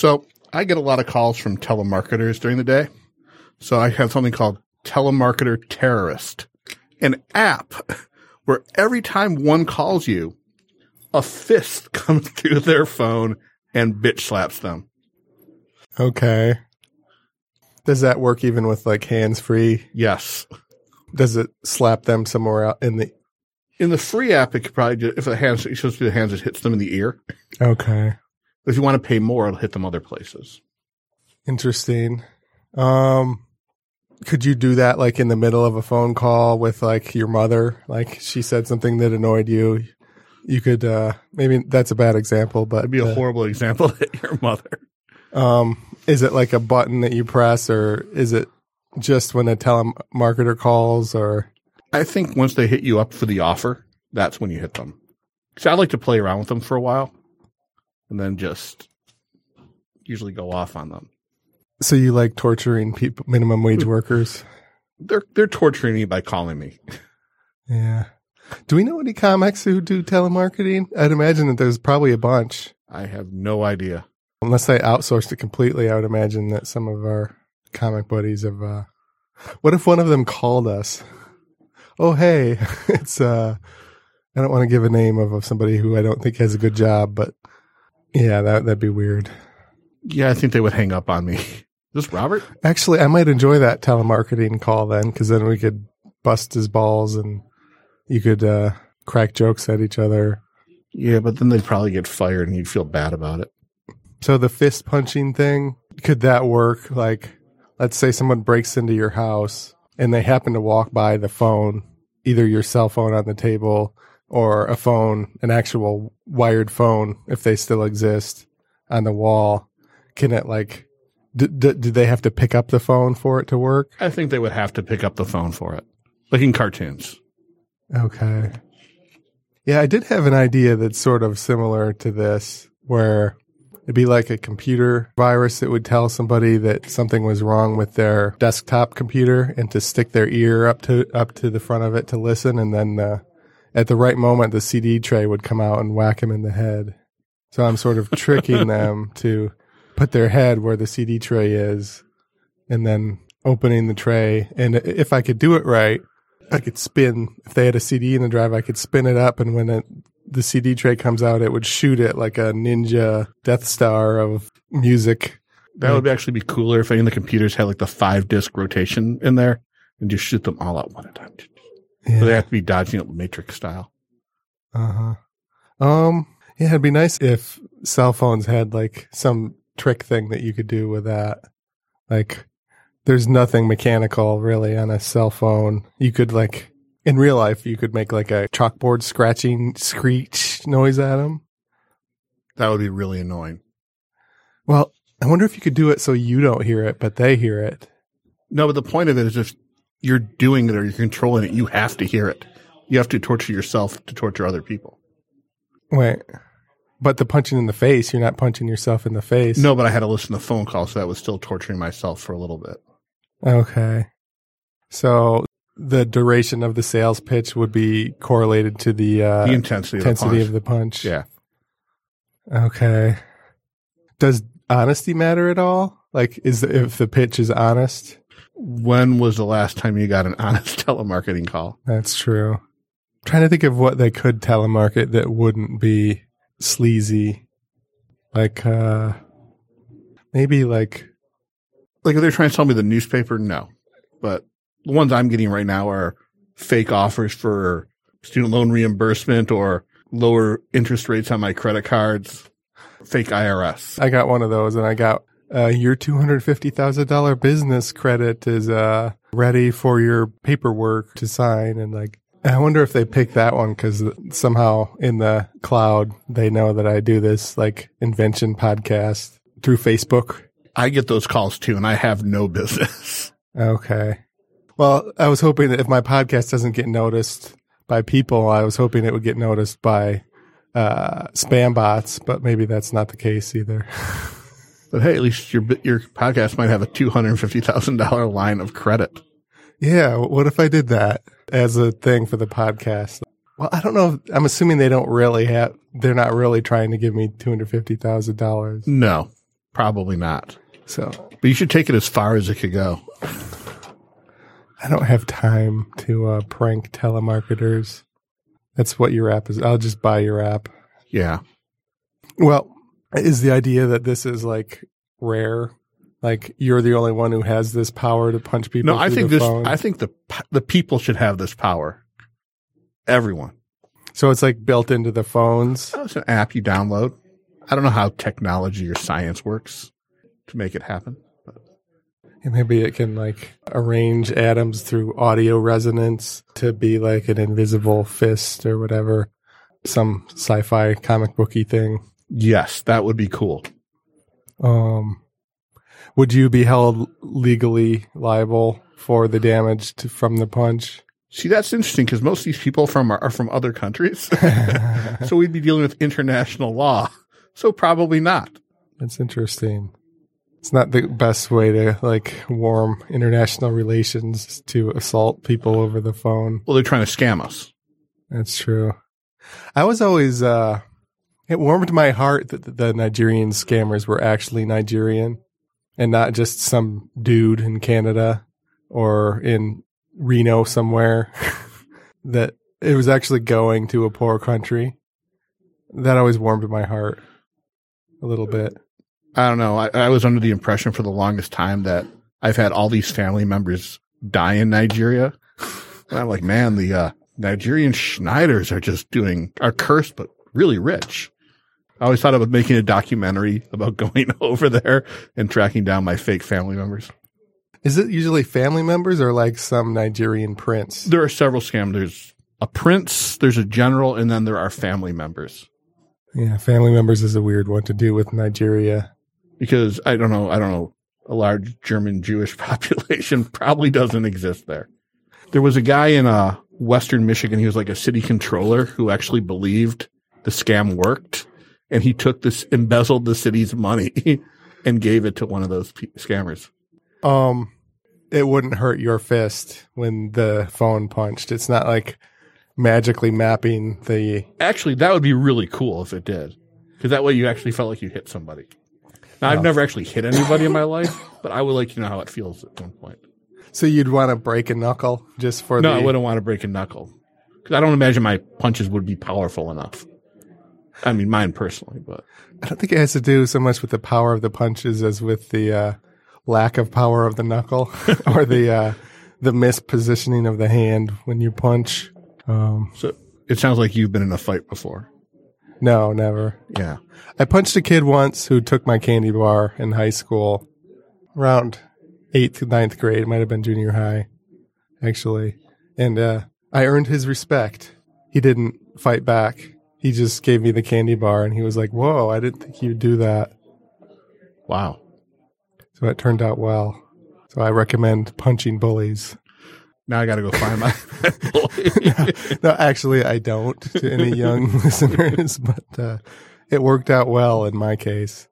So I get a lot of calls from telemarketers during the day. So I have something called Telemarketer Terrorist, an app where every time one calls you, a fist comes through their phone and bitch slaps them. Okay. Does that work even with like hands-free? Yes. Does it slap them somewhere out in the... In the free app, it could probably just, if the hands, it shows through the hands, it hits them in the ear. Okay. If you want to pay more, it'll hit them other places. Interesting. Could you do that like in the middle of a phone call with like your mother? Like she said something that annoyed you. You could, maybe that's a bad example, but it'd be a horrible example to hit your mother. Is it like a button that you press, or is it just when a telemarketer calls, or? I think once they hit you up for the offer, that's when you hit them. So I like to play around with them for a while and then just usually go off on them. So you like torturing people, minimum wage workers? They're torturing me by calling me. Yeah. Do we know any comics who do telemarketing? I'd imagine that there's probably a bunch. I have no idea. Unless they outsourced it completely, I would imagine that some of our comic buddies have... What if one of them called us? Oh, hey, it's... I don't want to give a name of somebody who I don't think has a good job, but yeah, that'd be weird. Yeah, I think they would hang up on me. Is this Robert? Actually, I might enjoy that telemarketing call then, because then we could bust his balls and you could crack jokes at each other. Yeah, but then they'd probably get fired and you'd feel bad about it. So the fist punching thing, could that work? Like, let's say someone breaks into your house and they happen to walk by the phone, either your cell phone on the table or a phone, an actual wired phone, if they still exist, on the wall. Can it like, did they have to pick up the phone for it to work? I think they would have to pick up the phone for it, like in cartoons. Okay. Yeah, I did have an idea that's sort of similar to this, where... It'd be like a computer virus that would tell somebody that something was wrong with their desktop computer and to stick their ear up to the front of it to listen. And then at the right moment, the CD tray would come out and whack him in the head. So I'm sort of tricking them to put their head where the CD tray is and then opening the tray. And if I could do it right, I could spin. If they had a CD in the drive, I could spin it up. And when the CD tray comes out, it would shoot it like a ninja Death Star of music. That would actually be cooler if any of the computers had like the 5-disc rotation in there and just shoot them all out one at a time. Yeah. So they have to be dodging it Matrix style. Uh-huh. Yeah, it'd be nice if cell phones had like some trick thing that you could do with that. Like there's nothing mechanical really on a cell phone. You could like... In real life, you could make like a chalkboard scratching screech noise at them. That would be really annoying. Well, I wonder if you could do it so you don't hear it, but they hear it. No, but the point of it is if you're doing it or you're controlling it, you have to hear it. You have to torture yourself to torture other people. Wait, but the punching in the face, you're not punching yourself in the face. No, but I had to listen to the phone call, so that was still torturing myself for a little bit. Okay. So... The duration of the sales pitch would be correlated to the intensity of the punch. Yeah. Okay. Does honesty matter at all? Like, if the pitch is honest? When was the last time you got an honest telemarketing call? That's true. I'm trying to think of what they could telemarket that wouldn't be sleazy. Like, maybe like if they're trying to sell me the newspaper, no. But the ones I'm getting right now are fake offers for student loan reimbursement or lower interest rates on my credit cards, fake IRS. I got one of those, and I got your $250,000 business credit is ready for your paperwork to sign. And like, I wonder if they pick that one because somehow in the cloud, they know that I do this like invention podcast through Facebook. I get those calls too, and I have no business. Okay. Well, I was hoping that if my podcast doesn't get noticed by people, I was hoping it would get noticed by spam bots, but maybe that's not the case either. But hey, at least your podcast might have a $250,000 line of credit. Yeah, what if I did that as a thing for the podcast? Well, I don't know. I'm assuming they're not really trying to give me $250,000. No, Probably not. So, but you should take it as far as it could go. I don't have time to prank telemarketers. That's what your app is. I'll just buy your app. Yeah. Well, is the idea that this is like rare? Like you're the only one who has this power to punch people? No, I think this. Phone? I think the people should have this power. Everyone. So it's like built into the phones. Oh, it's an app you download. I don't know how technology or science works to make it happen. But. And maybe it can like arrange atoms through audio resonance to be like an invisible fist or whatever. Some sci-fi comic booky thing. Yes, that would be cool. Would you be held legally liable for the damage from the punch? See, that's interesting because most of these people are from other countries. So we'd be dealing with international law. So probably not. That's interesting. It's not the best way to like warm international relations to assault people over the phone. Well, they're trying to scam us. That's true. I was always it warmed my heart that the Nigerian scammers were actually Nigerian and not just some dude in Canada or in Reno somewhere. That it was actually going to a poor country. That always warmed my heart a little bit. I don't know. I was under the impression for the longest time that I've had all these family members die in Nigeria. And I'm like, man, the Nigerian Schneiders are cursed, but really rich. I always thought about making a documentary about going over there and tracking down my fake family members. Is it usually family members or like some Nigerian prince? There are several scams. There's a prince, there's a general, and then there are family members. Yeah, family members is a weird one to do with Nigeria. Because, I don't know, a large German Jewish population probably doesn't exist there. There was a guy in Western Michigan, he was like a city controller who actually believed the scam worked. And he embezzled the city's money and gave it to one of those scammers. It wouldn't hurt your fist when the phone punched. It's not like magically mapping the... Actually, that would be really cool if it did. Because that way you actually felt like you hit somebody. Now, I've never actually hit anybody in my life, but I would like to know how it feels at one point. So you'd want to break a knuckle just for No, I wouldn't want to break a knuckle. Because I don't imagine my punches would be powerful enough. I mean, mine personally, but... I don't think it has to do so much with the power of the punches as with the lack of power of the knuckle or the mispositioning of the hand when you punch... So it sounds like you've been in a fight before. No, never. Yeah. I punched a kid once who took my candy bar in high school around 8th to 9th grade. It might have been junior high, actually. And I earned his respect. He didn't fight back. He just gave me the candy bar, and he was like, whoa, I didn't think you'd do that. Wow. So it turned out well. So I recommend punching bullies. Now I got to go find my bully. No, actually, I don't to any young listeners, but it worked out well in my case.